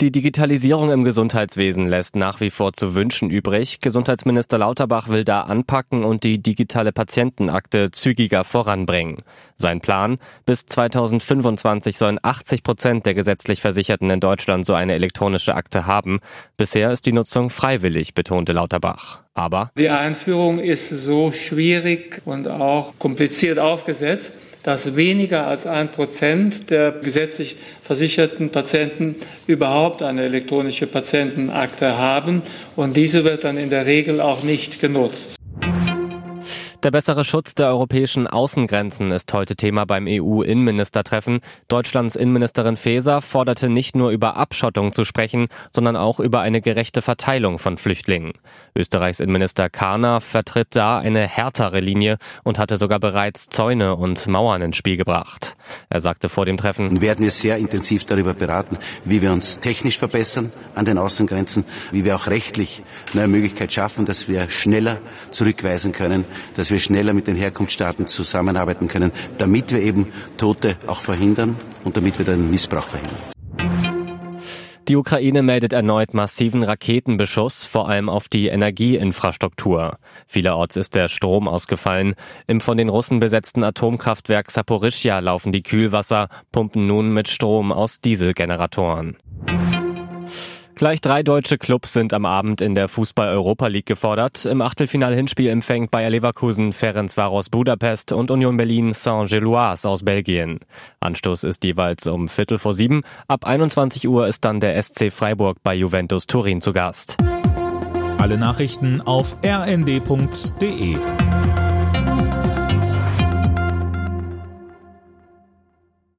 Die Digitalisierung im Gesundheitswesen lässt nach wie vor zu wünschen übrig. Gesundheitsminister Lauterbach will da anpacken und die digitale Patientenakte zügiger voranbringen. Sein Plan: Bis 2025 sollen 80% der gesetzlich Versicherten in Deutschland so eine elektronische Akte haben. Bisher ist die Nutzung freiwillig, betonte Lauterbach. Aber die Einführung ist so schwierig und auch kompliziert aufgesetzt, dass weniger als 1% der gesetzlich versicherten Patienten überhaupt eine elektronische Patientenakte haben. Und diese wird dann in der Regel auch nicht genutzt. Der bessere Schutz der europäischen Außengrenzen ist heute Thema beim EU-Innenministertreffen. Deutschlands Innenministerin Faeser forderte nicht nur über Abschottung zu sprechen, sondern auch über eine gerechte Verteilung von Flüchtlingen. Österreichs Innenminister Karner vertritt da eine härtere Linie und hatte sogar bereits Zäune und Mauern ins Spiel gebracht. Er sagte vor dem Treffen: Wir werden jetzt sehr intensiv darüber beraten, wie wir uns technisch verbessern an den Außengrenzen, wie wir auch rechtlich eine Möglichkeit schaffen, dass wir schneller zurückweisen können, dass wir schneller mit den Herkunftsstaaten zusammenarbeiten können, damit wir eben Tote auch verhindern und damit wir den Missbrauch verhindern. Die Ukraine meldet erneut massiven Raketenbeschuss, vor allem auf die Energieinfrastruktur. Vielerorts ist der Strom ausgefallen. Im von den Russen besetzten Atomkraftwerk Saporischschja laufen die Kühlwasser, pumpen nun mit Strom aus Dieselgeneratoren. Gleich 3 deutsche Clubs sind am Abend in der Fußball-Europa League gefordert. Im Achtelfinal-Hinspiel empfängt Bayer Leverkusen Ferencvaros Budapest und Union Berlin Saint-Gilloise aus Belgien. Anstoß ist jeweils um 18:45. Ab 21 Uhr ist dann der SC Freiburg bei Juventus Turin zu Gast. Alle Nachrichten auf rnd.de.